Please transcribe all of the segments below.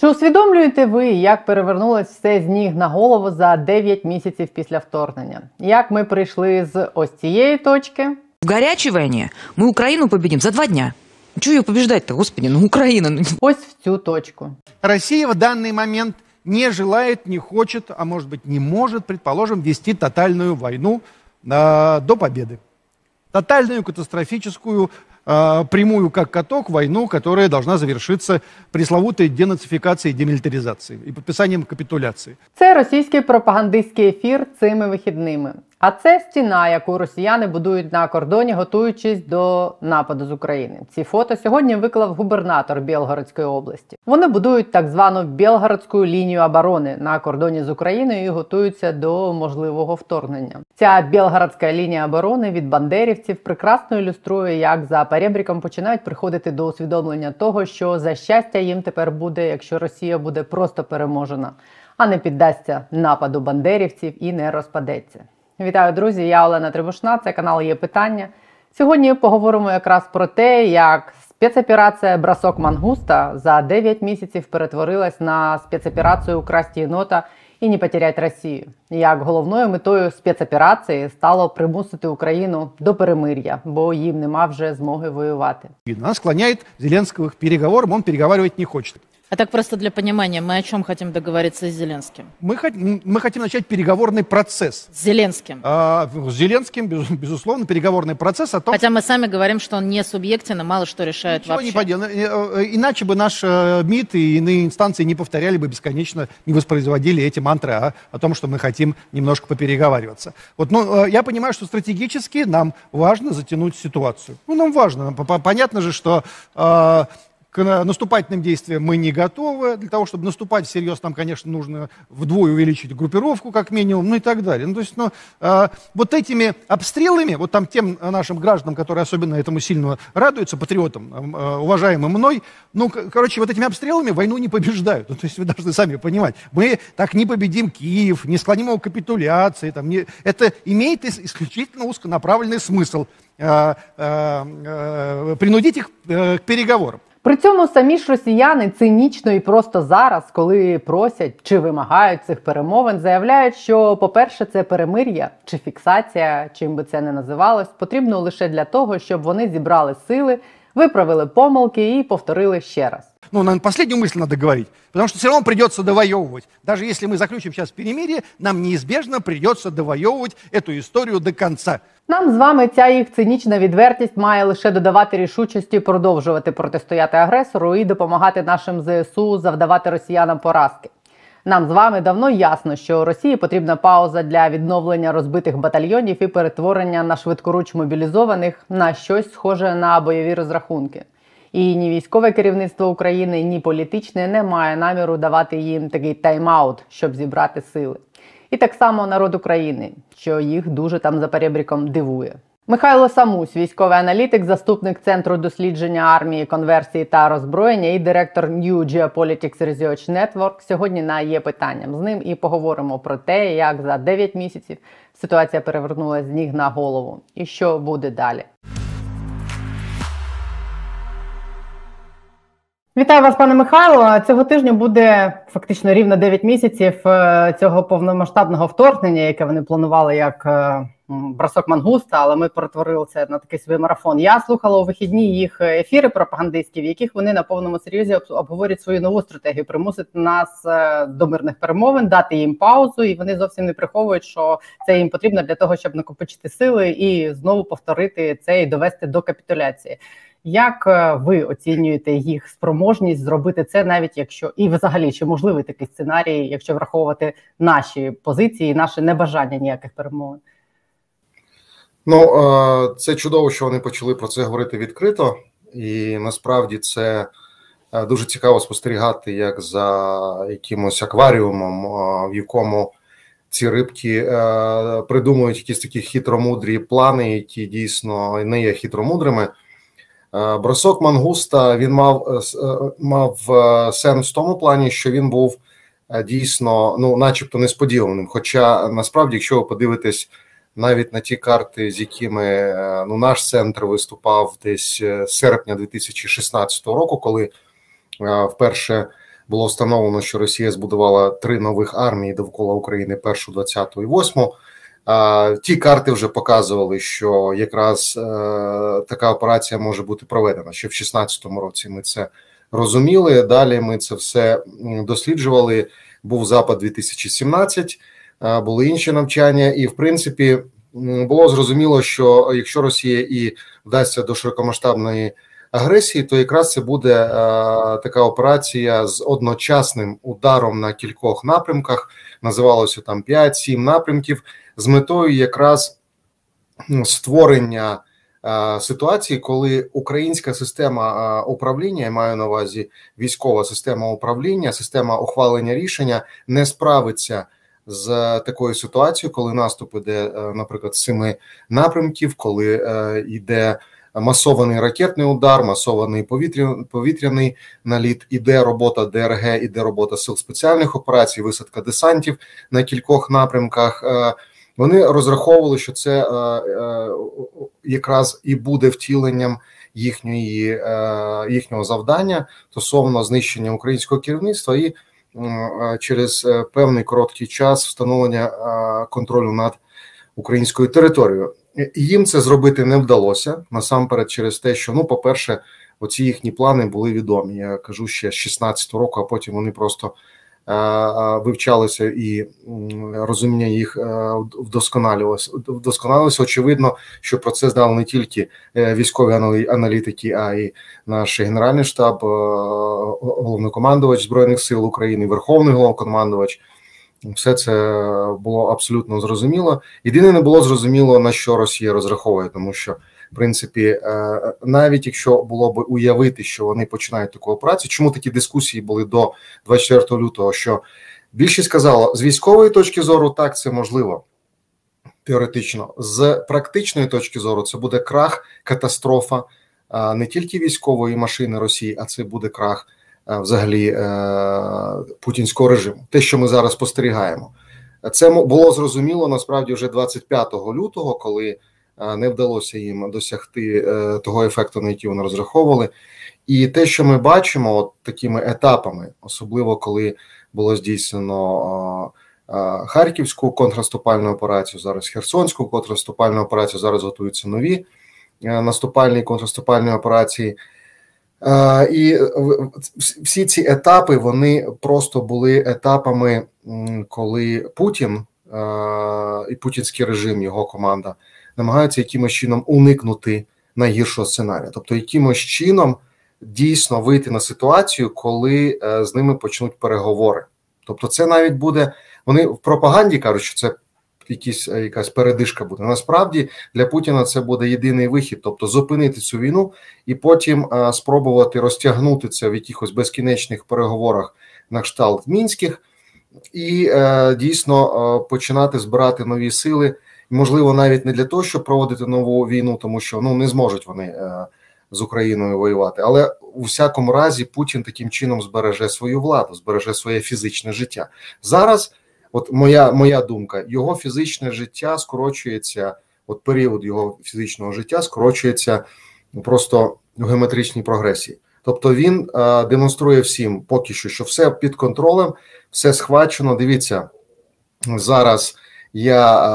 Чи усвідомлюєте ви, як перевернулось все з ніг на голову за 9 місяців після вторгнення? Як ми прийшли з ось цієї точки? В гарячій війні ми Україну побідемо за 2 дня. Чого її побіждати-то, Господи, ну Україна. Ось в цю точку. Росія в даний момент не желает, не хочет, а может быть не может, предположим, вести тотальную войну до победы. Тотальную, катастрофическую, прямую как каток войну, которая должна завершиться пресловутой денацифікацією, демілітаризацією і підписанням капітуляції. Це російський пропагандистський ефір цими вихідними. А це стіна, яку росіяни будують на кордоні, готуючись до нападу з України. Ці фото сьогодні виклав губернатор Білгородської області. Вони будують так звану Білгородську лінію оборони на кордоні з Україною і готуються до можливого вторгнення. Ця Білгородська лінія оборони від бандерівців прекрасно ілюструє, як за перебріком починають приходити до усвідомлення того, що за щастя їм тепер буде, якщо Росія буде просто переможена, а не піддасться нападу бандерівців і не розпадеться. Вітаю, друзі! Я Олена Требушна, це канал «Є питання». Сьогодні поговоримо якраз про те, як спецоперація «Бросок Мангуста» за 9 місяців перетворилась на спецоперацію «Украсть єнота» і «Не потерять Росію». Як головною метою спецоперації стало примусити Україну до перемир'я, бо їм нема вже змоги воювати. Нас склоняє Зеленського переговорам, він переговорювати не хоче. А так просто для понимания, мы о чем хотим договориться с Зеленским? Мы хотим начать переговорный процесс. С Зеленским? С Зеленским, безусловно, переговорный процесс о том... Хотя мы сами говорим, что он не субъектен и мало что решает вообще. Не поделано. Иначе бы наш МИД и иные инстанции не повторяли бы бесконечно, не воспроизводили эти мантры о том, что мы хотим немножко попереговариваться. Вот, ну, я понимаю, что стратегически нам важно затянуть ситуацию. Ну, нам важно. Понятно же, что... К наступательным действиям мы не готовы. Для того, чтобы наступать всерьез, нам, конечно, нужно вдвое увеличить группировку, как минимум, ну и так далее. Ну, то есть, ну, вот этими обстрелами, вот там тем нашим гражданам, которые особенно этому сильно радуются, патриотам, уважаемым мной, ну, короче, вот этими обстрелами войну не побеждают. Ну, то есть вы должны сами понимать, мы так не победим Киев, не склоним его к капитуляции. Там, не... Это имеет исключительно узконаправленный смысл. Принудить їх к переговорам. При цьому самі ж росіяни цинічно і просто зараз, коли просять чи вимагають цих перемовин, заявляють, що, по-перше, це перемир'я чи фіксація, чим би це не називалось, потрібно лише для того, щоб вони зібрали сили, виправили помилки і повторили ще раз. Ну, нам последнюю мысль надо говорить, потому что все равно придется довоевывать. Даже если мы заключим сейчас перемирие, нам неизбежно придется довоевывать эту историю до конца. Нам з вами ця їх цинічна відвертість має лише додавати рішучості продовжувати протистояти агресору і допомагати нашим ЗСУ завдавати росіянам поразки. Нам з вами давно ясно, що Росії потрібна пауза для відновлення розбитих батальйонів і перетворення на швидкоруч мобілізованих на щось схоже на бойові розрахунки. І ні військове керівництво України, ні політичне не має наміру давати їм такий тайм-аут, щоб зібрати сили. І так само народ України, що їх дуже там за перебріком дивує. Михайло Самусь, військовий аналітик, заступник Центру дослідження армії, конверсії та розброєння і директор New Geopolitics Research Network, сьогодні на «Є питанням». З ним і поговоримо про те, як за 9 місяців ситуація перевернулася з ніг на голову. І що буде далі. Вітаю вас, пане Михайло. Цього тижня буде фактично рівно 9 місяців цього повномасштабного вторгнення, яке вони планували як бросок Мангуста, але ми перетворили це на такий свій марафон. Я слухала у вихідні їх ефіри пропагандистські, в яких вони на повному серйозі обговорюють свою нову стратегію, примусити нас до мирних перемовин, дати їм паузу, і вони зовсім не приховують, що це їм потрібно для того, щоб накопичити сили і знову повторити це і довести до капітуляції. Як ви оцінюєте їх спроможність зробити це, навіть якщо, і взагалі, чи можливий такий сценарій, якщо враховувати наші позиції, наше небажання ніяких перемовин? Ну, це чудово, що вони почали про це говорити відкрито, і насправді це дуже цікаво спостерігати, як за якимось акваріумом, в якому ці рибки придумують якісь такі хитромудрі плани, які дійсно не є хитромудрими. Бросок Мангуста, він мав сенс в тому плані, що він був дійсно, ну, начебто несподіваним. Хоча, насправді, якщо ви подивитесь навіть на ті карти, з якими, ну, наш центр виступав десь з серпня 2016 року, коли вперше було встановлено, що Росія збудувала 3 нових армії довкола України: 1, 20 і 8. Ті карти вже показували, що якраз така операція може бути проведена. Ще в 2016 році ми це розуміли, далі ми це все досліджували. Був запад 2017, були інші навчання, і в принципі було зрозуміло, що якщо Росія і вдасться до широкомасштабної агресії, то якраз це буде така операція з одночасним ударом на кількох напрямках, називалося там 5-7 напрямків, з метою якраз створення ситуації, коли українська система управління, я маю на увазі військова система управління, система ухвалення рішення, не справиться з такою ситуацією, коли наступ іде, наприклад, з 7 напрямків, коли йде масований ракетний удар, масований повітряний наліт, іде робота ДРГ, іде робота сил спеціальних операцій, висадка десантів на кількох напрямках. Вони розраховували, що це якраз і буде втіленням їхнього завдання стосовно знищення українського керівництва і через певний короткий час встановлення контролю над українською територією. Їм це зробити не вдалося, насамперед через те, що, ну, по-перше, оці їхні плани були відомі, я кажу, ще з 2016 року, а потім вони просто вивчалися і розуміння їх вдосконалилося. Очевидно, що про це знали не тільки військові аналітики, а й наш Генеральний штаб, головнокомандувач Збройних сил України, Верховний головнокомандувач. Все це було абсолютно зрозуміло. Єдине, не було зрозуміло, на що Росія розраховує, тому що, в принципі, навіть якщо було б уявити, що вони починають таку операцію, чому такі дискусії були до 24 лютого, що більшість казала, з військової точки зору так, це можливо, теоретично, з практичної точки зору це буде крах, катастрофа не тільки військової машини Росії, а це буде крах взагалі путінського режиму. Те, що ми зараз спостерігаємо. Це було зрозуміло, насправді, вже 25 лютого, коли не вдалося їм досягти того ефекту, на який вони розраховували. І те, що ми бачимо от такими етапами, особливо коли було здійснено Харківську контрнаступальну операцію, зараз Херсонську контрнаступальну операцію, зараз готуються нові наступальні контрнаступальні операції. І всі ці етапи, вони просто були етапами, коли Путін і путінський режим, його команда, намагаються якимось чином уникнути найгіршого сценарію. Тобто якимось чином дійсно вийти на ситуацію, коли з ними почнуть переговори. Тобто це навіть буде, вони в пропаганді кажуть, що це якась передишка буде. Насправді для Путіна це буде єдиний вихід, тобто зупинити цю війну і потім спробувати розтягнути це в якихось безкінечних переговорах на кшталт мінських і дійсно починати збирати нові сили, можливо, навіть не для того, щоб проводити нову війну, тому що, ну, не зможуть вони з Україною воювати, але у всякому разі Путін таким чином збереже свою владу, збереже своє фізичне життя. Зараз от моя думка, його фізичне життя скорочується, от період його фізичного життя скорочується просто в геометричній прогресії. Тобто він демонструє всім поки що все під контролем, все схвачено. Дивіться, зараз я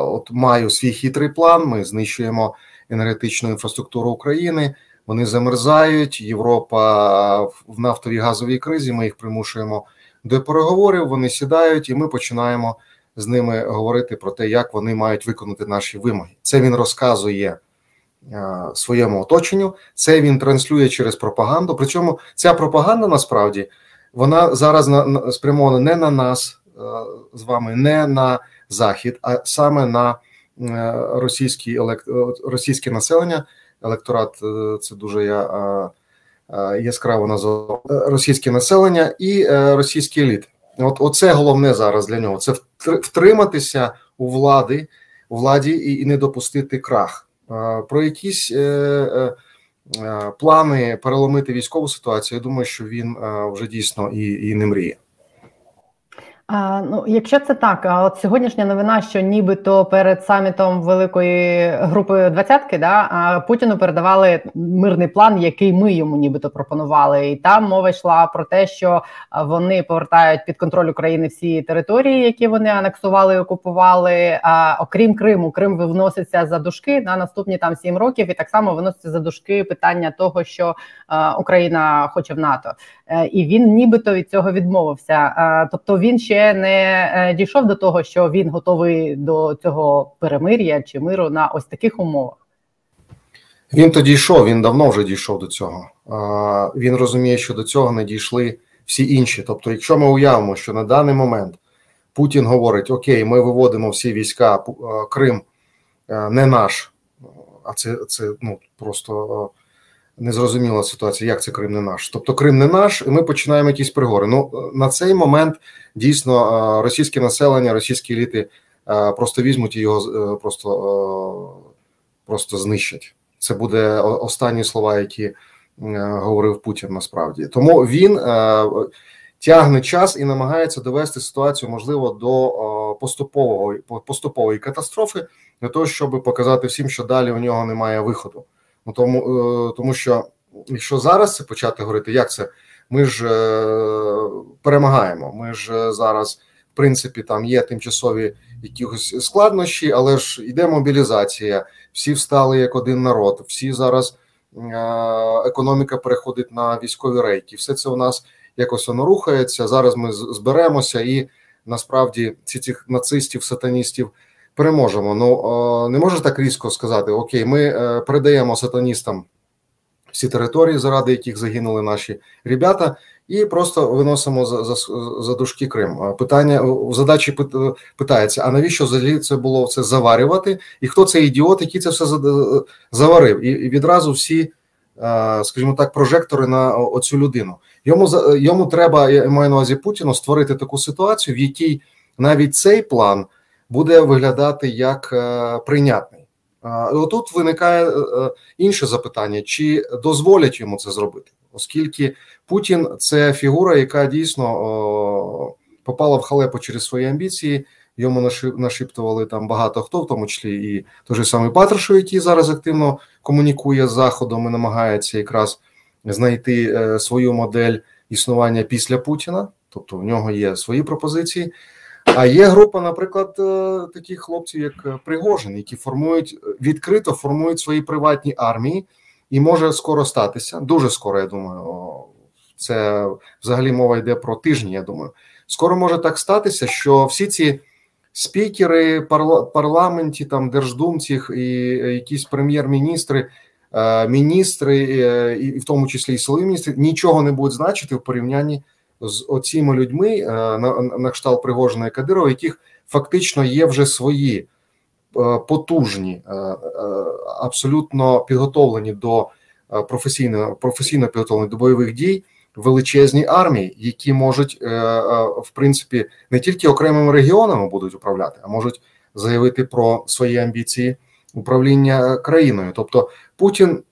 от маю свій хитрий план, ми знищуємо енергетичну інфраструктуру України, вони замерзають, Європа в нафтовій газовій кризі, ми їх примушуємо до переговорів, вони сідають, і ми починаємо з ними говорити про те, як вони мають виконати наші вимоги. Це він розказує своєму оточенню, це він транслює через пропаганду. Причому ця пропаганда, насправді, вона зараз спрямована не на нас з вами, не на Захід, а саме на російське населення. Електорат – це дуже яскраво назвав російське населення і російські еліти. Оце головне зараз для нього. Це втриматися у владі і не допустити крах. Про якісь плани переломити військову ситуацію, я думаю, що він вже дійсно і не мріє. Ну, якщо це так, а от сьогоднішня новина, що нібито перед самітом великої групи двадцятки, Путіну передавали мирний план, який ми йому нібито пропонували. І там мова йшла про те, що вони повертають під контроль України всі території, які вони анексували і окупували, окрім Криму. Крим виноситься за дужки на наступні там 7 років, і так само виноситься за дужки питання того, що Україна хоче в НАТО. І він нібито від цього відмовився. Тобто він ще не дійшов до того, що він готовий до цього перемир'я чи миру на ось таких умовах? Він то дійшов, він давно вже дійшов до цього. Він розуміє, що до цього не дійшли всі інші. Тобто, якщо ми уявимо, що на даний момент Путін говорить, окей, ми виводимо всі війська, Крим не наш, а це ну, просто незрозуміла ситуація, як це Крим не наш. Тобто Крим не наш, і ми починаємо якісь пригори. Ну, на цей момент дійсно російське населення, російські еліти просто візьмуть і його просто знищать. Це буде останні слова, які говорив Путін насправді. Тому він тягне час і намагається довести ситуацію, можливо, до поступової катастрофи, для того, щоб показати всім, що далі у нього немає виходу. Ну, тому що, якщо зараз це почати говорити, як це, ми ж перемагаємо, ми ж зараз, в принципі, там є тимчасові якісь складнощі, але ж йде мобілізація, всі встали як один народ, всі зараз, економіка переходить на військові рейки, все це у нас якось воно рухається, зараз ми зберемося і, насправді, цих нацистів, сатаністів переможемо. Ну, не можна так різко сказати, окей, ми передаємо сатаністам всі території, заради яких загинули наші ребята, і просто виносимо за дужки Крим. Питання, в задачі питається, а навіщо взагалі це було це заварювати, і хто цей ідіот, який це все заварив? І відразу всі, скажімо так, прожектори на оцю людину. Йому треба, я маю на увазі Путіну, створити таку ситуацію, в якій навіть цей план буде виглядати як прийнятний. Отут виникає інше запитання, чи дозволять йому це зробити, оскільки Путін – це фігура, яка дійсно попала в халепу через свої амбіції, йому нашіптували там багато хто, в тому числі і той же самий Патрушев, який зараз активно комунікує з Заходом і намагається якраз знайти свою модель існування після Путіна, тобто в нього є свої пропозиції. А є група, наприклад, таких хлопців, як Пригожин, які відкрито формують свої приватні армії, і може скоро статися, дуже скоро, я думаю, це взагалі мова йде про тижні, я думаю. Скоро може так статися, що всі ці спікери парламенті, там, держдумців і якісь прем'єр-міністри, міністри, і в тому числі і силові міністри, нічого не будуть значити в порівнянні з оціми людьми на кшталт Пригожина і Кадирова, яких фактично є вже свої потужні, абсолютно підготовлені до професійно підготовлені до бойових дій величезні армії, які можуть, в принципі, не тільки окремими регіонами будуть управляти, а можуть заявити про свої амбіції управління країною. Тобто Путін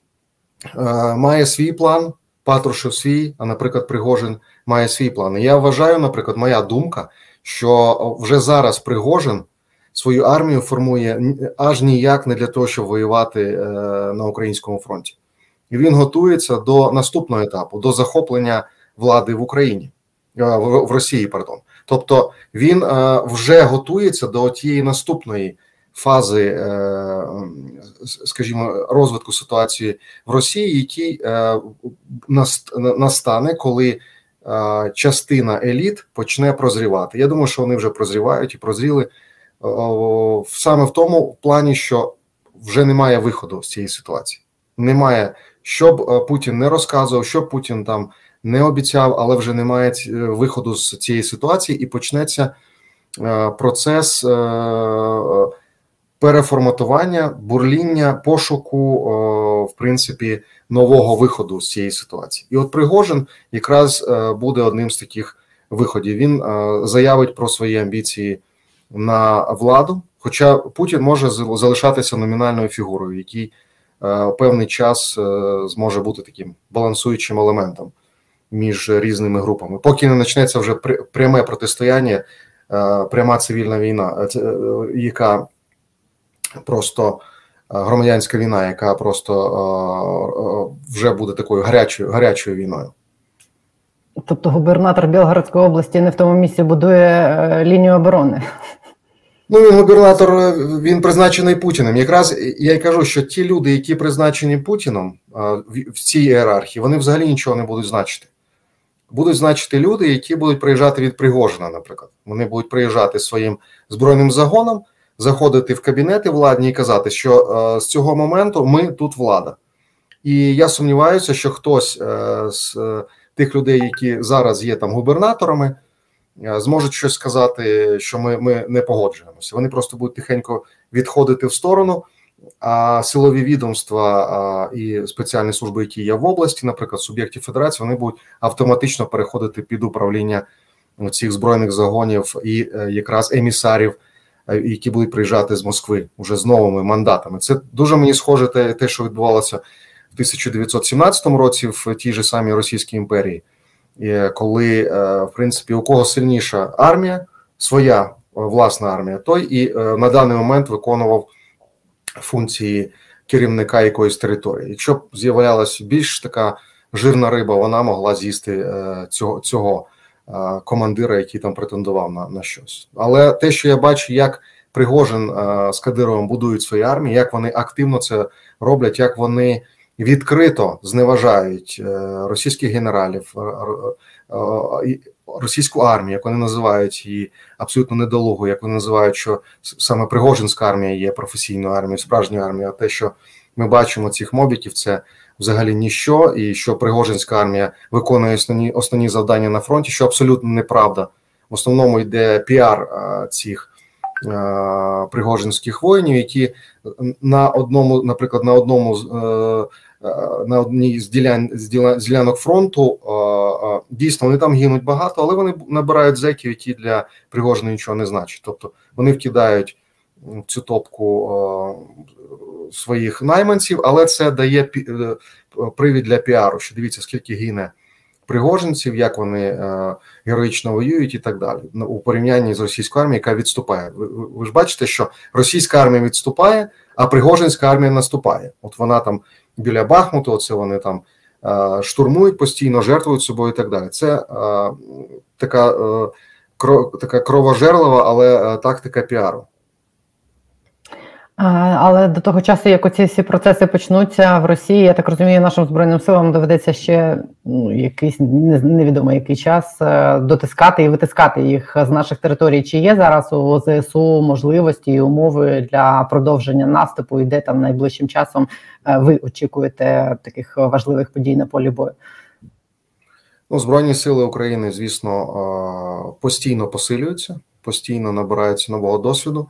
має свій план, Патрушев свій, а, наприклад, Пригожин має свій план. І я вважаю, наприклад, моя думка, що вже зараз Пригожин свою армію формує аж ніяк не для того, щоб воювати на українському фронті. І він готується до наступного етапу, до захоплення влади в Україні, в Росії, пардон. Тобто він вже готується до тієї наступної фази, скажімо, розвитку ситуації в Росії, який настане, коли частина еліт почне прозрівати. Я думаю, що вони вже прозрівають і прозріли саме в тому плані, що вже немає виходу з цієї ситуації. Немає, щоб Путін не розказував, щоб Путін там не обіцяв, але вже немає виходу з цієї ситуації і почнеться процес переформатування, бурління, пошуку, в принципі, нового виходу з цієї ситуації. І от Пригожин якраз буде одним з таких виходів. Він заявить про свої амбіції на владу, хоча Путін може залишатися номінальною фігурою, який певний час зможе бути таким балансуючим елементом між різними групами. Поки не почнеться вже пряме протистояння пряма цивільна війна, яка просто громадянська війна, яка просто вже буде такою гарячою війною. Тобто губернатор Білгородської області не в тому місці будує лінію оборони? Ну, він губернатор, він призначений Путіним. Якраз я й кажу, що ті люди, які призначені Путіном в цій ієрархії, вони взагалі нічого не будуть значити. Будуть значити люди, які будуть приїжджати від Пригожина, наприклад. Вони будуть приїжджати своїм збройним загоном, заходити в кабінети владні і казати, що з цього моменту ми тут влада. І я сумніваюся, що хтось з тих людей, які зараз є там губернаторами, зможуть щось сказати, що ми не погоджуємося. Вони просто будуть тихенько відходити в сторону, а силові відомства і спеціальні служби, які є в області, наприклад, суб'єктів федерації, вони будуть автоматично переходити під управління цих збройних загонів і якраз емісарів, які будуть приїжджати з Москви уже з новими мандатами. Це дуже мені схоже те, що відбувалося в 1917 році в тій же самій Російській імперії, коли, в принципі, у кого сильніша армія, своя власна армія, той і на даний момент виконував функції керівника якоїсь території. Якщо б з'являлася більш така жирна риба, вона могла з'їсти цього командира, який там претендував на щось. Але те, що я бачу, як Пригожин з Кадировим будують свої армії, як вони активно це роблять, як вони відкрито зневажають російських генералів, російську армію, як вони називають її абсолютно недолугу, як вони називають, що саме Пригожинська армія є професійною армією, справжньою армією, а те, що ми бачимо цих мобіків, це взагалі ніщо, і що Пригожинська армія виконує основні завдання на фронті, що абсолютно неправда. В основному йде піар цих пригожинських воїнів, які на одній з ділянок фронту, дійсно, вони там гинуть багато, але вони набирають зеків, які для Пригожина нічого не значать. Тобто вони вкидають в цю топку своїх найманців, але це дає привід для піару, що дивіться, скільки гине пригожинців, як вони героїчно воюють і так далі, у порівнянні з російською армією, яка відступає. Ви ж бачите, що російська армія відступає, а Пригожинська армія наступає. От вона там біля Бахмуту, оце вони там штурмують постійно, жертвують собою і так далі. Це така кровожерлива, але тактика піару. Але до того часу, як оці всі процеси почнуться в Росії, я так розумію, нашим Збройним силам доведеться ще якийсь невідомий який час дотискати і витискати їх з наших територій. Чи є зараз у ЗСУ можливості і умови для продовження наступу, і де там найближчим часом ви очікуєте таких важливих подій на полі бою? Ну, Збройні сили України, звісно, постійно посилюються, постійно набираються нового досвіду.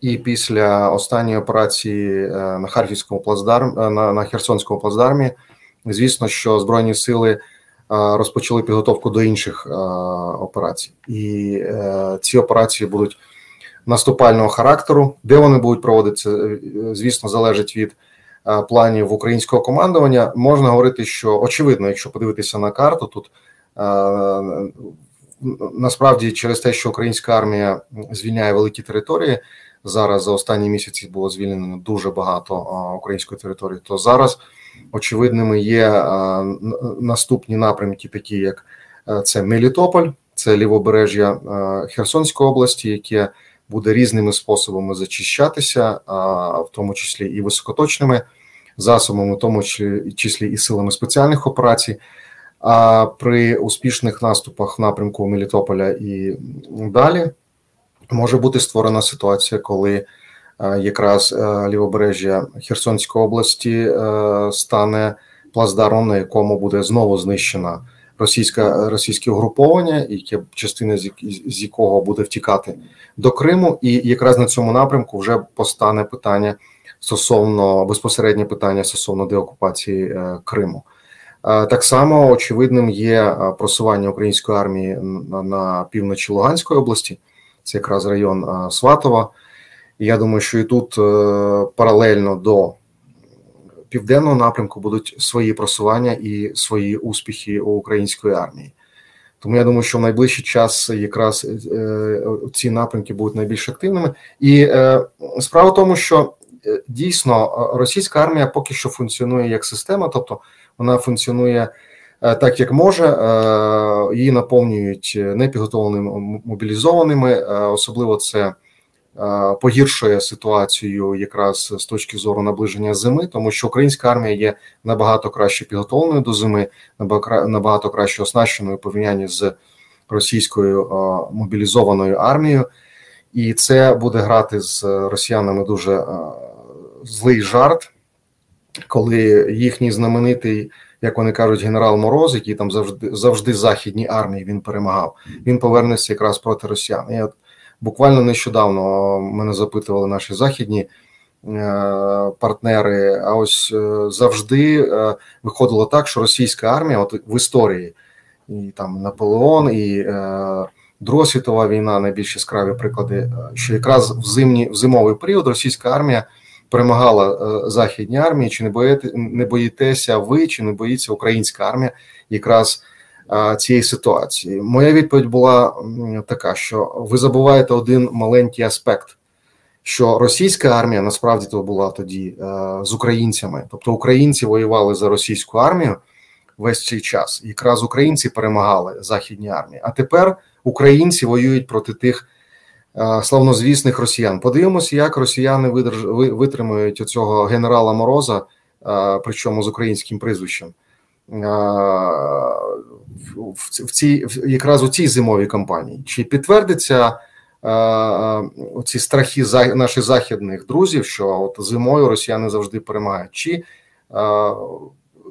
І після останньої операції на Херсонському плацдармі, звісно, що Збройні сили розпочали підготовку до інших операцій. І ці операції будуть наступального характеру. Де вони будуть проводитися, звісно, залежить від планів українського командування. Можна говорити, що, очевидно, якщо подивитися на карту, тут насправді через те, що українська армія звільняє великі території, зараз за останні місяці було звільнено дуже багато української території, то зараз очевидними є наступні напрямки, такі як це Мелітополь, це лівобережжя Херсонської області, яке буде різними способами зачищатися, в тому числі і високоточними засобами, в тому числі і силами спеціальних операцій. А при успішних наступах в напрямку Мелітополя і далі може бути створена ситуація, коли якраз лівобережжя Херсонської області стане плацдармом, на якому буде знову знищено російське угруповання, частина з якого буде втікати до Криму, і якраз на цьому напрямку вже постане питання безпосереднє питання стосовно деокупації Криму. Так само очевидним є просування української армії на півночі Луганської області, це якраз район Сватова. І я думаю, що і тут паралельно до південного напрямку будуть свої просування і свої успіхи у української армії. Тому я думаю, що в найближчий час якраз ці напрямки будуть найбільш активними. І справа в тому, що дійсно російська армія поки що функціонує як система, тобто вона функціонує так, як може, її наповнюють непідготовленими мобілізованими, особливо це погіршує ситуацію якраз з точки зору наближення зими, тому що українська армія є набагато краще підготовленою до зими, набагато краще оснащеною у порівнянні з російською мобілізованою армією, і це буде грати з росіянами дуже злий жарт, коли їхній знаменитий, як вони кажуть, генерал Мороз, який там завжди західній армії він перемагав, він повернеться якраз проти росіян. І от буквально нещодавно мене запитували наші західні партнери, а ось завжди виходило так, що російська армія, от в історії, і там Наполеон, і Друга світова війна, найбільш яскраві приклади, що якраз в зимовий період російська армія перемагала західні армії. Чи не боїтеся ви, чи не боїться українська армія якраз цієї ситуації? Моя відповідь була така, що ви забуваєте один маленький аспект, що російська армія насправді то була тоді з українцями, тобто українці воювали за російську армію весь цей час, якраз українці перемагали західні армії, а тепер українці воюють проти тих славнозвісних росіян. Подивимося, як росіяни витримують оцього генерала Мороза, причому з українським прізвищем, якраз у цій зимовій кампанії. Чи підтвердяться ці страхи наших західних друзів, що от зимою росіяни завжди перемагають? Чи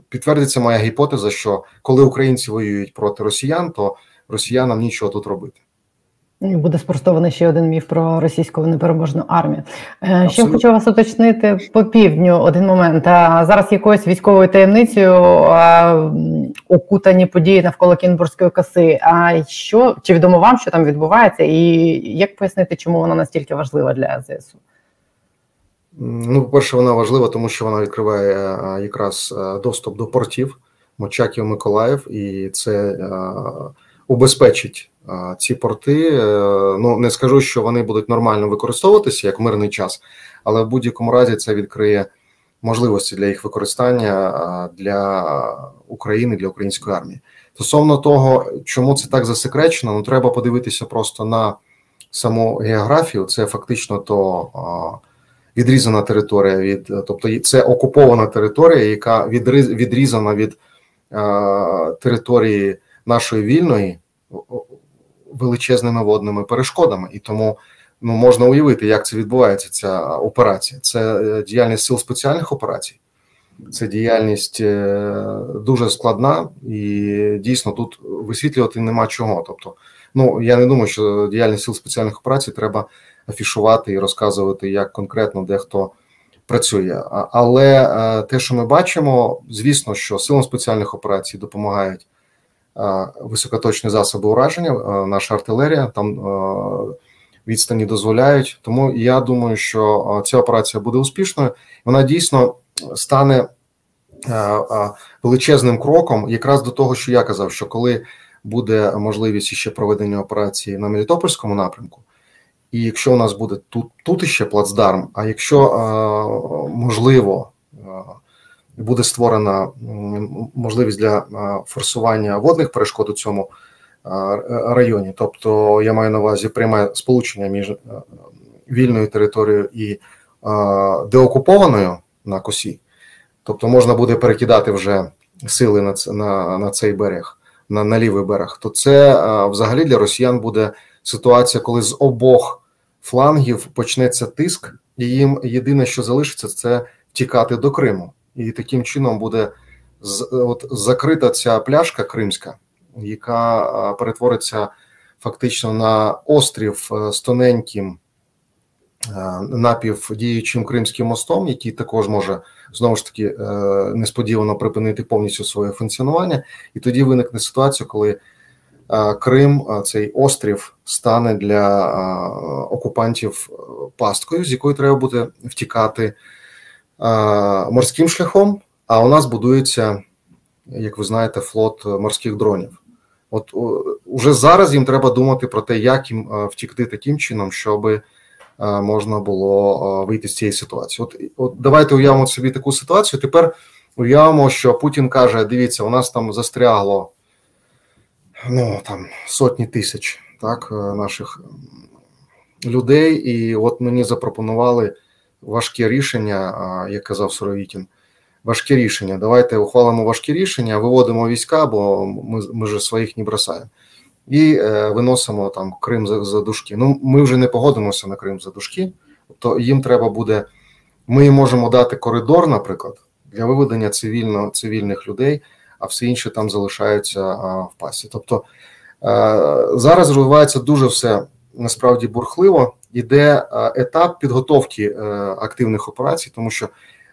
підтвердиться моя гіпотеза, що коли українці воюють проти росіян, то росіянам нічого тут робити? Буде спростований ще один міф про російську непереможну армію. Абсолютно. Ще хочу вас уточнити по півдню один момент. Зараз якоюсь військовою таємницею окутані події навколо Кінбурнської коси. Чи відомо вам, що там відбувається? І як пояснити, чому вона настільки важлива для ЗСУ? Ну, по-перше, вона важлива, тому що вона відкриває якраз доступ до портів Мочаків, Миколаїв. І це убезпечить ці порти. Ну, не скажу, що вони будуть нормально використовуватися як мирний час, але в будь-якому разі це відкриє можливості для їх використання для України, для української армії. Стосовно того, чому це так засекречено, ну, треба подивитися просто на саму географію. Це фактично то відрізана територія від, тобто це окупована територія, яка відрізана від території нашої вільної величезними водними перешкодами, і тому ну можна уявити, як це відбувається, ця операція. Це діяльність сил спеціальних операцій, це діяльність дуже складна, і дійсно тут висвітлювати нема чого. Тобто, ну я не думаю, що діяльність сил спеціальних операцій треба афішувати і розказувати, як конкретно дехто працює. Але те, що ми бачимо, звісно, що силам спеціальних операцій допомагають високоточні засоби ураження, наша артилерія, там відстані дозволяють. Тому я думаю, що ця операція буде успішною. Вона дійсно стане величезним кроком якраз до того, що я казав, що коли буде можливість ще проведення операції на Мелітопольському напрямку, і якщо у нас буде тут ще плацдарм, а якщо можливо буде створена можливість для форсування водних перешкод у цьому районі. Тобто, я маю на увазі пряме сполучення між вільною територією і деокупованою на косі. Тобто, можна буде перекидати вже сили на цей берег, на лівий берег. То це взагалі для росіян буде ситуація, коли з обох флангів почнеться тиск, і їм єдине, що залишиться, це тікати до Криму. І таким чином буде закрита ця пляшка кримська, яка перетвориться фактично на острів з тоненьким напівдіючим Кримським мостом, який також може, знову ж таки, несподівано припинити повністю своє функціонування. І тоді виникне ситуація, коли Крим, цей острів, стане для окупантів пасткою, з якої треба буде втікати морським шляхом, а у нас будується, як ви знаєте, флот морських дронів. От уже зараз їм треба думати про те, як їм втікти таким чином, щоб можна було вийти з цієї ситуації. От давайте уявимо собі таку ситуацію. Тепер уявимо, що Путін каже: дивіться, у нас там застрягло там сотні тисяч, так, наших людей, і от мені запропонували важке рішення, як казав Суровітін, важке рішення. Давайте ухвалимо важке рішення, виводимо війська, бо ми ж своїх не бросаємо. І виносимо там Крим за дужки. Ну, ми вже не погодимося на Крим за дужки, то їм треба буде, ми їм можемо дати коридор, наприклад, для виведення цивільних людей, а все інше там залишаються в пасі. Тобто зараз розвивається дуже все насправді бурхливо, іде етап підготовки активних операцій, тому що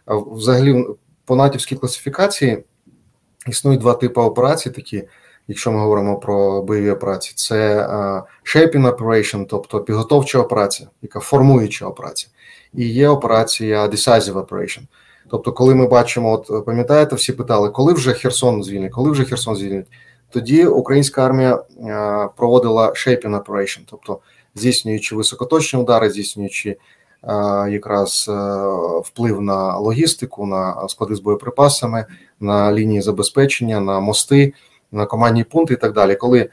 взагалі по натівській класифікації існують два типи операцій такі, якщо ми говоримо про бойові операції. Це shaping operation, тобто підготовча операція, яка формуюча операція. І є операція decisive operation. Тобто, коли ми бачимо, от пам'ятаєте, всі питали, коли вже Херсон звільнять, коли вже Херсон звільнять. Тоді українська армія проводила shaping operation, тобто здійснюючи високоточні удари, здійснюючи якраз вплив на логістику, на склади з боєприпасами, на лінії забезпечення, на мости, на командні пункти і так далі. Коли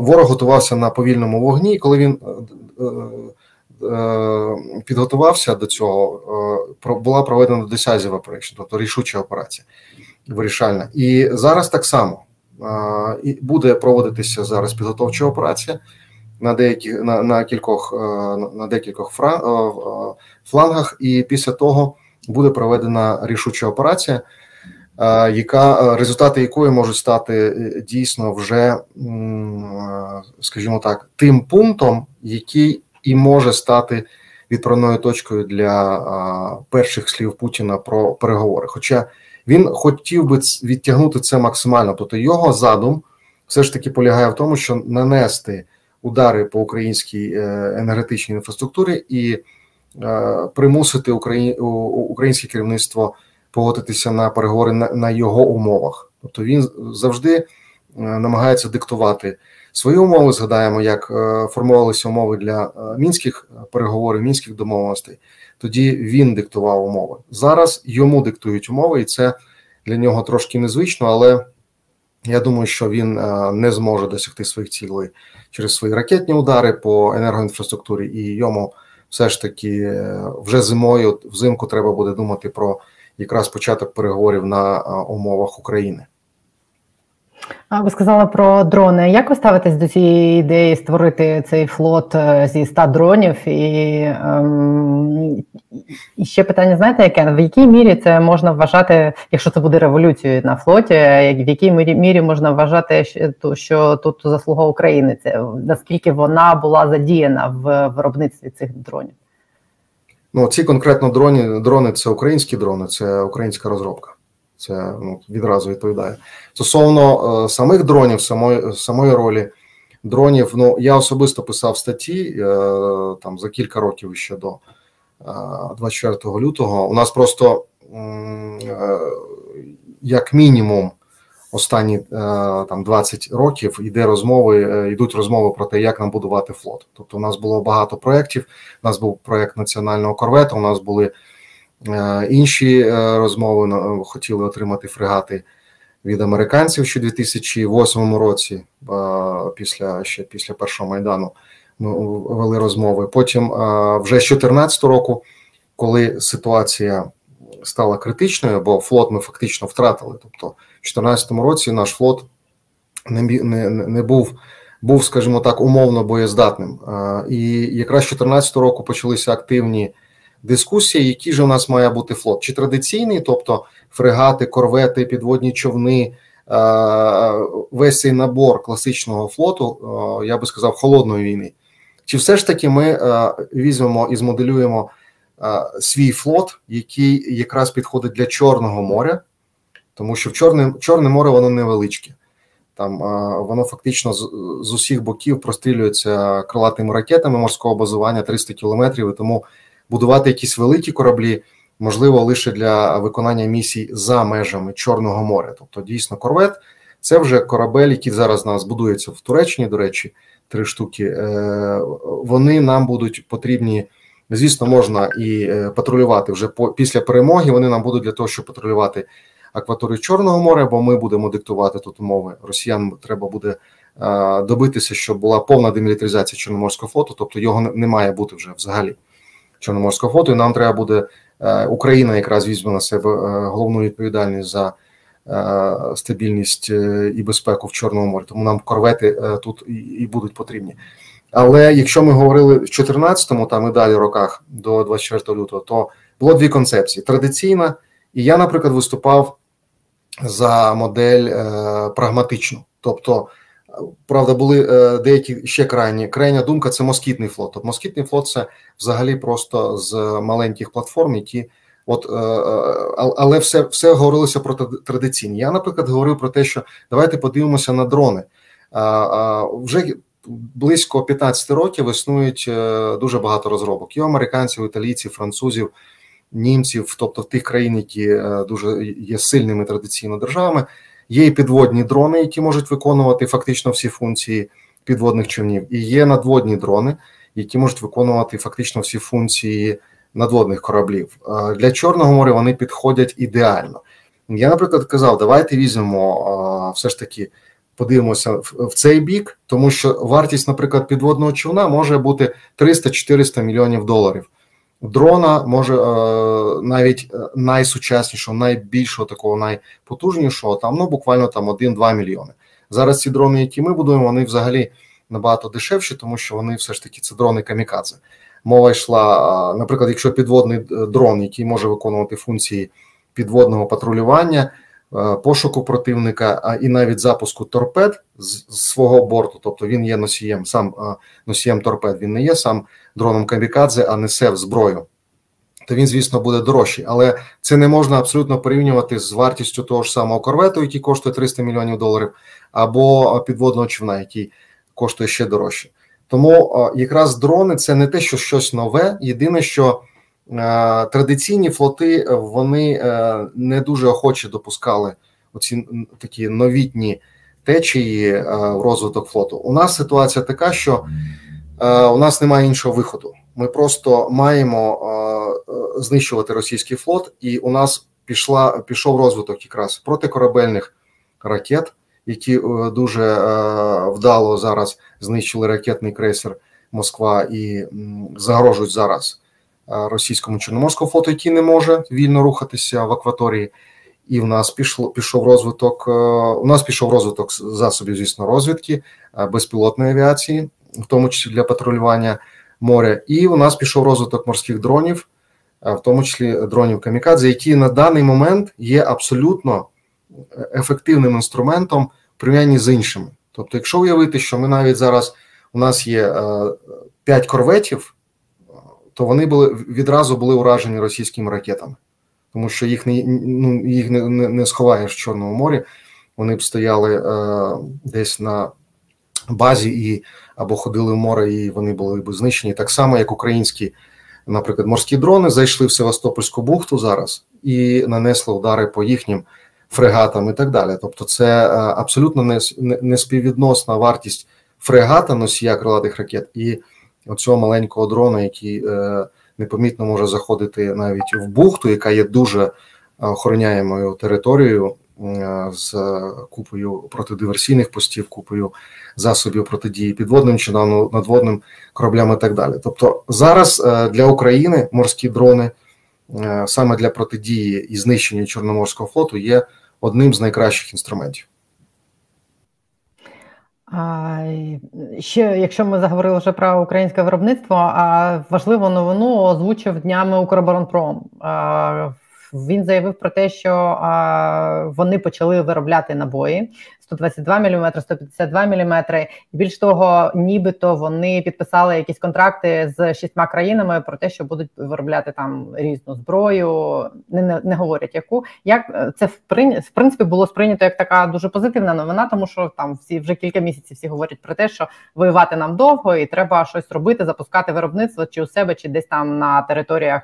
ворог готувався на повільному вогні, і коли він підготувався до цього, була проведена decisive operation, тобто рішуча операція, вирішальна. І зараз так само буде проводитися зараз підготовча операція на декількох флангах, і після того буде проведена рішуча операція, результати якої можуть стати дійсно вже, скажімо так, тим пунктом, який і може стати відправною точкою для перших слів Путіна про переговори. Хоча він хотів би відтягнути це максимально, тобто його задум все ж таки полягає в тому, що нанести удари по українській енергетичній інфраструктурі і примусити українське керівництво погодитися на переговори на його умовах. Тобто він завжди намагається диктувати свої умови. Згадаємо, як формувалися умови для мінських переговорів, мінських домовленостей. Тоді він диктував умови. Зараз йому диктують умови, і це для нього трошки незвично, але я думаю, що він не зможе досягти своїх цілей через свої ракетні удари по енергоінфраструктурі, і йому все ж таки вже зимою, взимку треба буде думати про якраз початок переговорів на умовах України. Ви сказали про дрони. Як ви ставитесь до цієї ідеї створити цей флот зі 100 дронів? І ще питання, знаєте, яке? В якій мірі це можна вважати, якщо це буде революцією на флоті, в якій мірі можна вважати, що тут заслуга України? Це наскільки вона була задіяна в виробництві цих дронів? Ну, ці конкретно дрони – це українські дрони, це українська розробка. Це відразу відповідає. Стосовно самих дронів, самої ролі дронів, я особисто писав статті там за кілька років ще до 24 лютого. У нас просто як мінімум останні там 20 років йдуть розмови про те, як нам будувати флот. Тобто у нас було багато проєктів, у нас був проєкт національного корвета, у нас були інші розмови, хотіли отримати фрегати від американців ще у 2008 році, ще після першого Майдану ми вели розмови. Потім вже з 2014 року, коли ситуація стала критичною, бо флот ми фактично втратили, тобто в 2014 році наш флот не був, скажімо так, умовно боєздатним. І якраз з 2014 року почалися активні дискусії, який же у нас має бути флот. Чи традиційний, тобто фрегати, корвети, підводні човни, весь цей набор класичного флоту, я би сказав, холодної війни. Чи все ж таки ми візьмемо і змоделюємо свій флот, який якраз підходить для Чорного моря, тому що в Чорне море воно невеличке. Там воно фактично з усіх боків прострілюється крилатими ракетами морського базування 300 кілометрів, і тому будувати якісь великі кораблі, можливо, лише для виконання місій за межами Чорного моря. Тобто, дійсно, корвет Це вже корабель, який зараз у нас будується в Туреччині, до речі, 3 штуки. Вони нам будуть потрібні, звісно, можна і патрулювати вже після перемоги, вони нам будуть для того, щоб патрулювати акваторію Чорного моря, бо ми будемо диктувати тут умови. Росіянам треба буде добитися, щоб була повна демілітаризація Чорноморського флоту, тобто його не має бути вже взагалі, Чорноморського флоту, і нам треба буде, Україна якраз візьме на себе головну відповідальність за стабільність і безпеку в Чорному морі, тому нам корвети тут і будуть потрібні. Але якщо ми говорили в 14-му, там і далі роках, до 24 лютого, то було 2 концепції. Традиційна, і я, наприклад, виступав за модель прагматичну. Тобто, правда, були деякі ще крайні. Крайня думка – це москітний флот. Тобто, москітний флот – це взагалі просто з маленьких платформ, які... але все говорилося про традиційні. Я, наприклад, говорив про те, що давайте подивимося на дрони. Вже... близько 15 років існують дуже багато розробок. І американців, італійців, французів, німців, тобто тих країн, які дуже є сильними традиційно державами. Є і підводні дрони, які можуть виконувати фактично всі функції підводних човнів. І є надводні дрони, які можуть виконувати фактично всі функції надводних кораблів. Для Чорного моря вони підходять ідеально. Я, наприклад, казав, давайте візьмемо все ж таки... подивимося в цей бік, тому що вартість, наприклад, підводного човна може бути 300-400 мільйонів доларів. Дрона може навіть найсучаснішого, найбільшого, такого найпотужнішого, там, ну, буквально там 1-2 мільйони. Зараз ці дрони, які ми будуємо, вони взагалі набагато дешевші, тому що вони все ж таки, це дрони камікадзе. Мова йшла, наприклад, якщо підводний дрон, який може виконувати функції підводного патрулювання, пошуку противника, а і навіть запуску торпед з свого борту, тобто він є носієм, сам носієм торпед, він не є сам дроном камікадзе, а несе в зброю, то він, звісно, буде дорожчий. Але це не можна абсолютно порівнювати з вартістю того ж самого корвету, який коштує 300 мільйонів доларів, або підводного човна, який коштує ще дорожче. Тому якраз дрони – це не те, що щось нове, єдине, що традиційні флоти, вони не дуже охоче допускали оці такі новітні течії в розвиток флоту. У нас ситуація така, що у нас немає іншого виходу. Ми просто маємо знищувати російський флот, і у нас пішов розвиток якраз протикорабельних ракет, які дуже вдало зараз знищили ракетний крейсер «Москва» і загрожують зараз російському Чорноморському флоту, який не може вільно рухатися в акваторії, і в нас пішов розвиток засобів, звісно, розвідки, безпілотної авіації, в тому числі для патрулювання моря, і у нас пішов розвиток морських дронів, в тому числі дронів камікадзе, які на даний момент є абсолютно ефективним інструментом в порівнянні з іншими. Тобто, якщо уявити, що ми навіть зараз, у нас є 5 корветів, то вони відразу були уражені російськими ракетами, тому що їх не сховаєш в Чорному морі, вони б стояли десь на базі або ходили в море, і вони були б знищені. Так само, як українські, наприклад, морські дрони зайшли в Севастопольську бухту зараз і нанесли удари по їхнім фрегатам і так далі. Тобто це абсолютно не співвідносна вартість фрегата, носія крилатих ракет, і оцього маленького дрона, який непомітно може заходити навіть в бухту, яка є дуже охороняємою територією з купою протидиверсійних постів, купою засобів протидії підводним чи надводним кораблям і так далі. Тобто зараз для України морські дрони саме для протидії і знищення Чорноморського флоту є одним з найкращих інструментів. Ще, якщо ми заговорили вже про українське виробництво, важливу новину озвучив днями Укроборонпром. Він заявив про те, що вони почали виробляти набої 122 мм, 152 мм. Більш того, нібито вони підписали якісь контракти з 6 країнами про те, що будуть виробляти там різну зброю, не говорять яку. Як це в принципі було сприйнято як така дуже позитивна новина, тому що там вже кілька місяців всі говорять про те, що воювати нам довго і треба щось робити, запускати виробництво чи у себе, чи десь там на територіях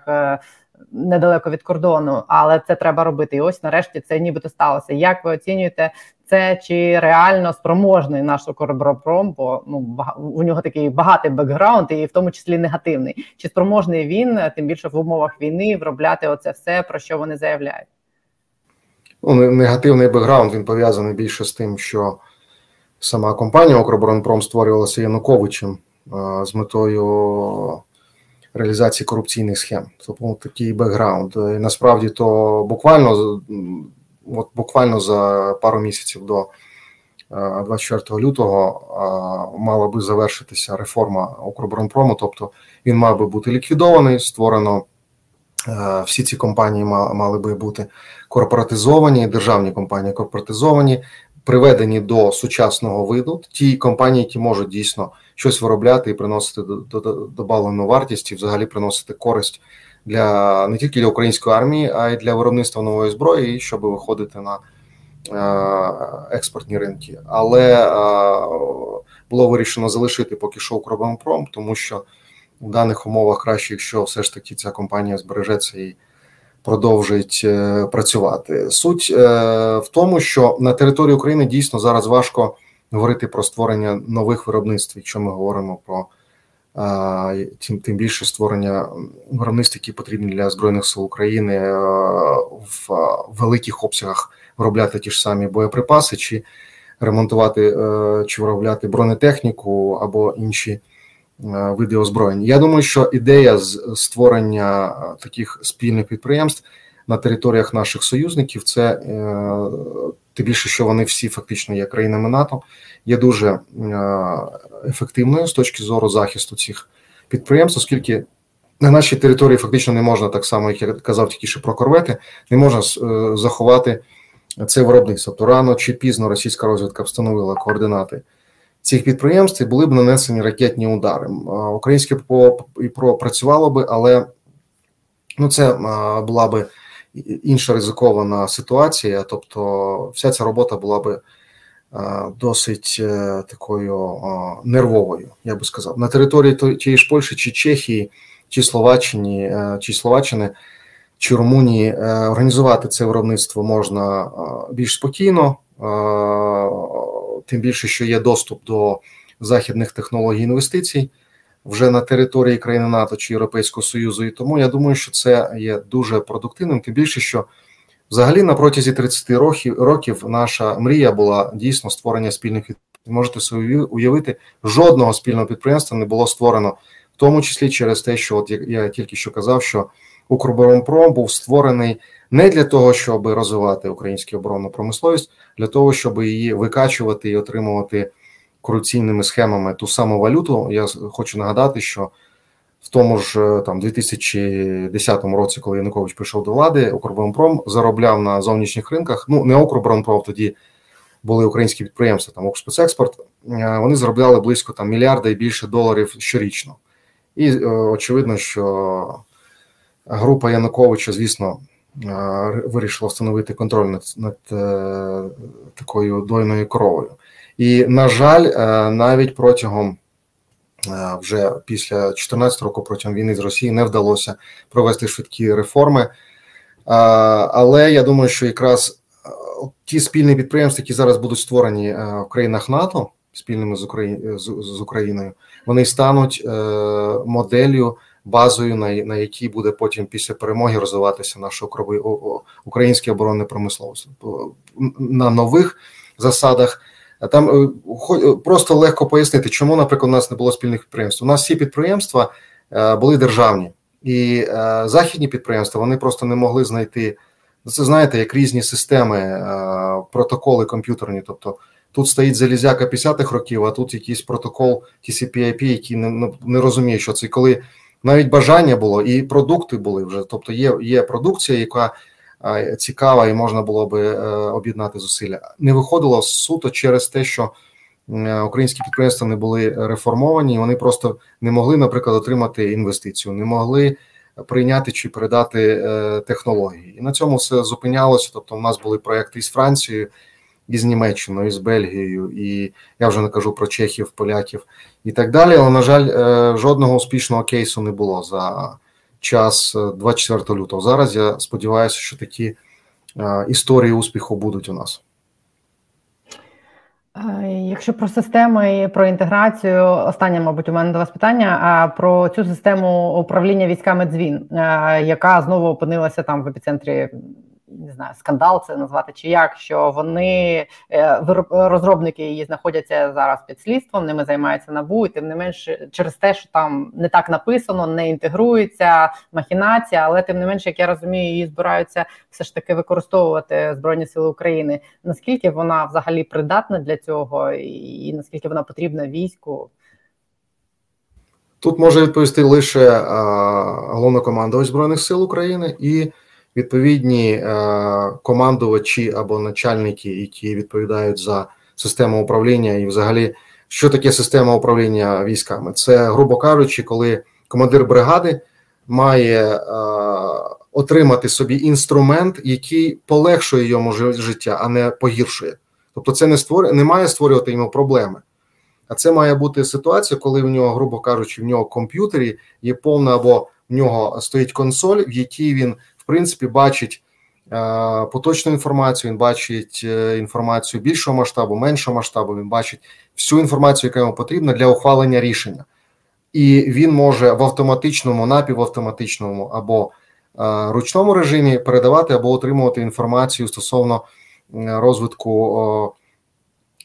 недалеко від кордону, але це треба робити. І ось нарешті це нібито сталося. Як ви оцінюєте це, чи реально спроможний наш Укроборонпром, бо у нього такий багатий бекграунд, і в тому числі негативний. Чи спроможний він, тим більше в умовах війни, виробляти оце все, про що вони заявляють? Негативний бекграунд, він пов'язаний більше з тим, що сама компанія «Укроборонпром» створювалася Януковичем з метою реалізації корупційних схем. Тобто такий бекграунд. І насправді то буквально за пару місяців до 24 лютого мала би завершитися реформа «Укроборонпрому», тобто він мав би бути ліквідований, створено, всі ці компанії мали би бути корпоратизовані, державні компанії корпоратизовані, приведені до сучасного виду, ті компанії, які можуть дійсно щось виробляти і приносити додану вартість, і взагалі приносити користь для не тільки для української армії, а й для виробництва нової зброї, щоб виходити на експортні ринки. Але було вирішено залишити поки що Укроборонпром, тому що в даних умовах краще, якщо все ж таки ця компанія збережеться і продовжить працювати. Суть в тому, що на території України дійсно зараз важко говорити про створення нових виробництв, якщо ми говоримо про тим більше створення виробництв, які потрібні для Збройних сил України в великих обсягах виробляти ті ж самі боєприпаси, чи ремонтувати, чи виробляти бронетехніку або інші види озброєнь. Я думаю, що ідея створення таких спільних підприємств на територіях наших союзників, це тим більше, що вони всі фактично є країнами НАТО, є дуже ефективною з точки зору захисту цих підприємств, оскільки на нашій території фактично не можна, так само, як я казав тільки що про корвети, не можна заховати це виробництво. Тобто рано чи пізно російська розвідка встановила координати цих підприємств і були б нанесені ракетні удари. Українське ППО і ПРО працювало би, але це була би інша ризикована ситуація, тобто вся ця робота була би досить такою нервовою, я би сказав. На території тієї ж Польщі, чи Чехії, чи Словаччини, чи Румунії організувати це виробництво можна більш спокійно, тим більше, що є доступ до західних технологій інвестицій вже на території країни НАТО чи Європейського Союзу. І тому я думаю, що це є дуже продуктивним, тим більше, що взагалі на протязі 30 років наша мрія була дійсно створення спільних підприємств. Можете собі уявити, жодного спільного підприємства не було створено, в тому числі через те, що от я тільки що казав, що Укроборонпром був створений не для того, щоб розвивати українську оборонну промисловість, для того, щоб її викачувати і отримувати корупційними схемами ту саму валюту. Я хочу нагадати, що в тому ж 2010 році, коли Янукович прийшов до влади, Укроборонпром заробляв на зовнішніх ринках, не Укроборонпром, тоді були українські підприємства, там Укрспецекспорт, вони заробляли близько мільярда і більше доларів щорічно. І очевидно, що група Януковича, звісно, вирішила встановити контроль над такою дойною коровою. І, на жаль, навіть протягом, вже після 2014 року, протягом війни з Росією не вдалося провести швидкі реформи. Але я думаю, що якраз ті спільні підприємства, які зараз будуть створені в країнах НАТО, спільними з Україною, вони стануть моделлю, базою, на якій буде потім після перемоги розвиватися наша українська оборонна промисловість на нових засадах. Там просто легко пояснити, чому, наприклад, у нас не було спільних підприємств. У нас всі підприємства були державні, і західні підприємства, вони просто не могли знайти, це знаєте, як різні системи, протоколи комп'ютерні, тобто тут стоїть залізяка 50-х років, а тут якийсь протокол TCP/IP, який не розуміє, що це, коли навіть бажання було, і продукти були вже, тобто є продукція, яка цікава і можна було би об'єднати зусилля. Не виходило суто через те, що українські підприємства не були реформовані, і вони просто не могли, наприклад, отримати інвестицію, не могли прийняти чи передати технології. І на цьому все зупинялося, тобто у нас були проекти із Францією, із Німеччиною, із Бельгією, і я вже не кажу про чехів, поляків і так далі, але, на жаль, жодного успішного кейсу не було за час 24 лютого. Зараз я сподіваюся, що такі історії успіху будуть у нас. Якщо про системи і про інтеграцію, останнє, мабуть, у мене до вас питання, про цю систему управління військами Дзвін, яка знову опинилася там в епіцентрі, не знаю, скандал це назвати чи як, що вони, розробники її знаходяться зараз під слідством, ними займається НАБУ, і тим не менше через те, що там не так написано, не інтегрується, махінація, але тим не менше, як я розумію, її збираються все ж таки використовувати Збройні Сили України. Наскільки вона взагалі придатна для цього і наскільки вона потрібна війську? Тут може відповісти лише головнокомандувач Збройних Сил України і відповідні командувачі або начальники, які відповідають за систему управління і взагалі, що таке система управління військами. Це, грубо кажучи, коли командир бригади має отримати собі інструмент, який полегшує йому життя, а не погіршує. Тобто це не має створювати йому проблеми. А це має бути ситуація, коли в нього, грубо кажучи, в нього в комп'ютері є повна або в нього стоїть консоль, в якій він в принципі, бачить поточну інформацію, він бачить інформацію більшого масштабу, меншого масштабу, він бачить всю інформацію, яка йому потрібна для ухвалення рішення. І він може в автоматичному, напівавтоматичному або ручному режимі передавати або отримувати інформацію стосовно розвитку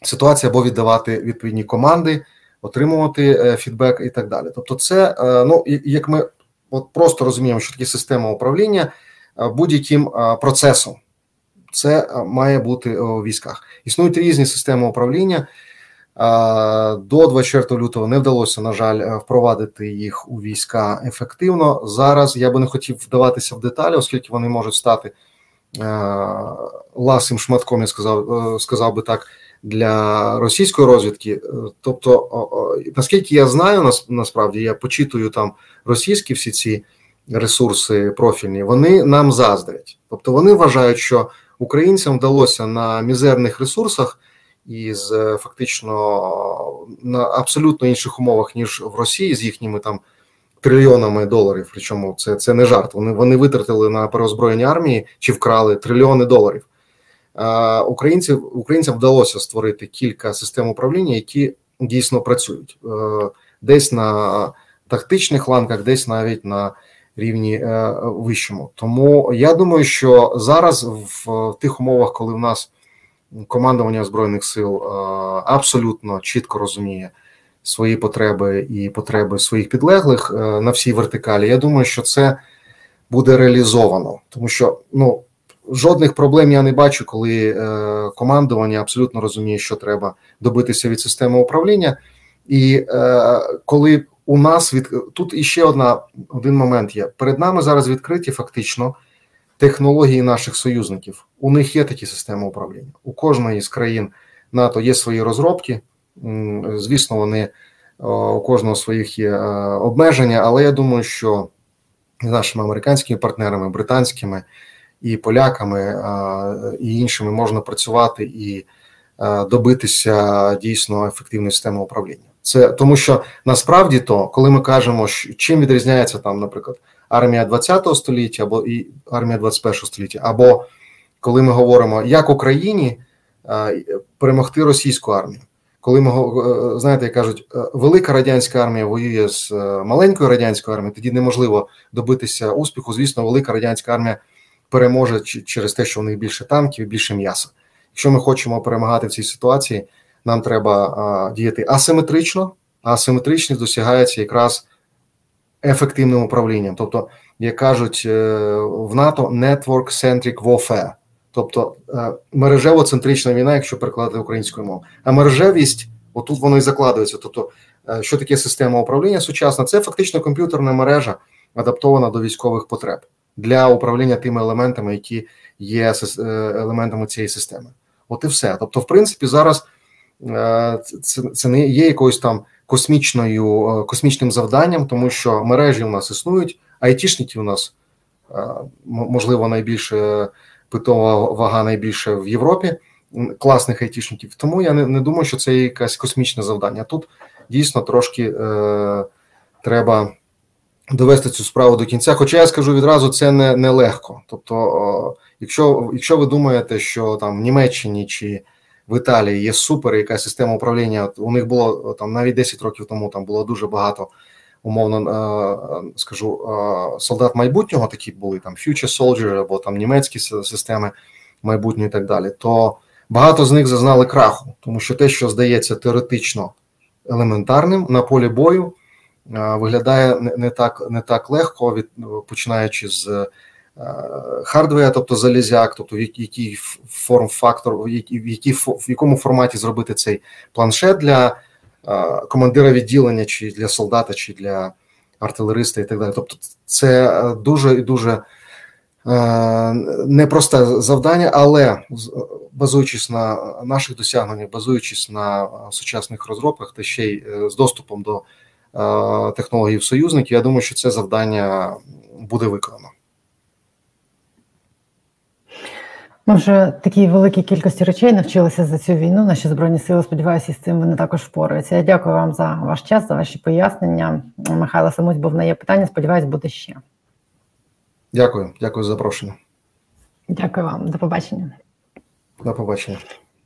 ситуації, або віддавати відповідні команди, отримувати фідбек і так далі. Тобто це, ну, як ми просто розуміємо, що таке система управління, будь-яким процесом. Це має бути у військах. Існують різні системи управління. До 24 лютого не вдалося, на жаль, впровадити їх у війська ефективно. Зараз я би не хотів вдаватися в деталі, оскільки вони можуть стати ласим шматком, я сказав би так, для російської розвідки. Тобто, наскільки я знаю, насправді, я почитую там російські всі ці ресурси профільні, вони нам заздрять. Тобто вони вважають, що українцям вдалося на мізерних ресурсах і фактично на абсолютно інших умовах, ніж в Росії, з їхніми там трильйонами доларів, причому це не жарт, вони витратили на переозброєння армії чи вкрали трильйони доларів. Українцям вдалося створити кілька систем управління, які дійсно працюють. Десь на тактичних ланках, десь навіть на рівні вищому. Тому я думаю, що зараз в тих умовах, коли в нас командування Збройних сил абсолютно чітко розуміє свої потреби і потреби своїх підлеглих на всій вертикалі, я думаю, що це буде реалізовано. Тому що, ну, жодних проблем я не бачу, коли командування абсолютно розуміє, що треба добитися від системи управління. І коли у нас... Тут іще один момент є. Перед нами зараз відкриті фактично технології наших союзників. У них є такі системи управління. У кожної з країн НАТО є свої розробки. Звісно, вони у кожного своїх є обмеження, але я думаю, що з нашими американськими партнерами, британськими, і поляками, і іншими можна працювати і добитися дійсно ефективної системи управління. Це тому що насправді то, коли ми кажемо, чим відрізняється там, наприклад, армія 20-го століття або і армія 21-го століття, або коли ми говоримо, як Україні перемогти російську армію. Коли ми, знаєте, як кажуть, велика радянська армія воює з маленькою радянською армією, тоді неможливо добитися успіху, звісно, велика радянська армія переможе через те, що в них більше танків, більше м'яса. Якщо ми хочемо перемагати в цій ситуації, нам треба діяти асиметрично, а асиметричність досягається якраз ефективним управлінням. Тобто, як кажуть в НАТО, network-centric warfare, тобто мережево-центрична війна, якщо перекладати українською мовою. А мережевість, отут воно і закладується. Тобто, що таке система управління сучасна? Це фактично комп'ютерна мережа, адаптована до військових потреб, для управління тими елементами, які є елементами цієї системи. От і все. Тобто, в принципі, зараз це не є якоюсь там космічним завданням, тому що мережі у нас існують, айтішники у нас, можливо, найбільше питова вага найбільше в Європі, класних айтішників. Тому я не думаю, що це якесь космічне завдання. Тут дійсно трошки треба довести цю справу до кінця. Хоча я скажу відразу, це не легко. Тобто, якщо ви думаєте, що там в Німеччині чи в Італії є супер, яка система управління, у них було там навіть 10 років тому там було дуже багато, умовно скажу, солдат майбутнього, такі були там Future Soldier або там німецькі системи майбутньої і так далі, то багато з них зазнали краху, тому що те, що здається теоретично елементарним, на полі бою виглядає не так легко, починаючи з хардвера, тобто залізяк, тобто який форм-фактор, в якому форматі зробити цей планшет для командира відділення, чи для солдата, чи для артилериста і так далі. Тобто це дуже і дуже непросте завдання, але базуючись на наших досягненнях, базуючись на сучасних розробках та ще й з доступом до технологій союзників, я думаю, що це завдання буде виконано. Ми вже такій великій кількості речей навчилися за цю війну. Наші Збройні Сили, сподіваюся, з цим вони також впораються. Я дякую вам за ваш час, за ваші пояснення. Михайло Самусь був на «Є питання», сподіваюся, буде ще. Дякую за запрошення. Дякую вам. До побачення. До побачення.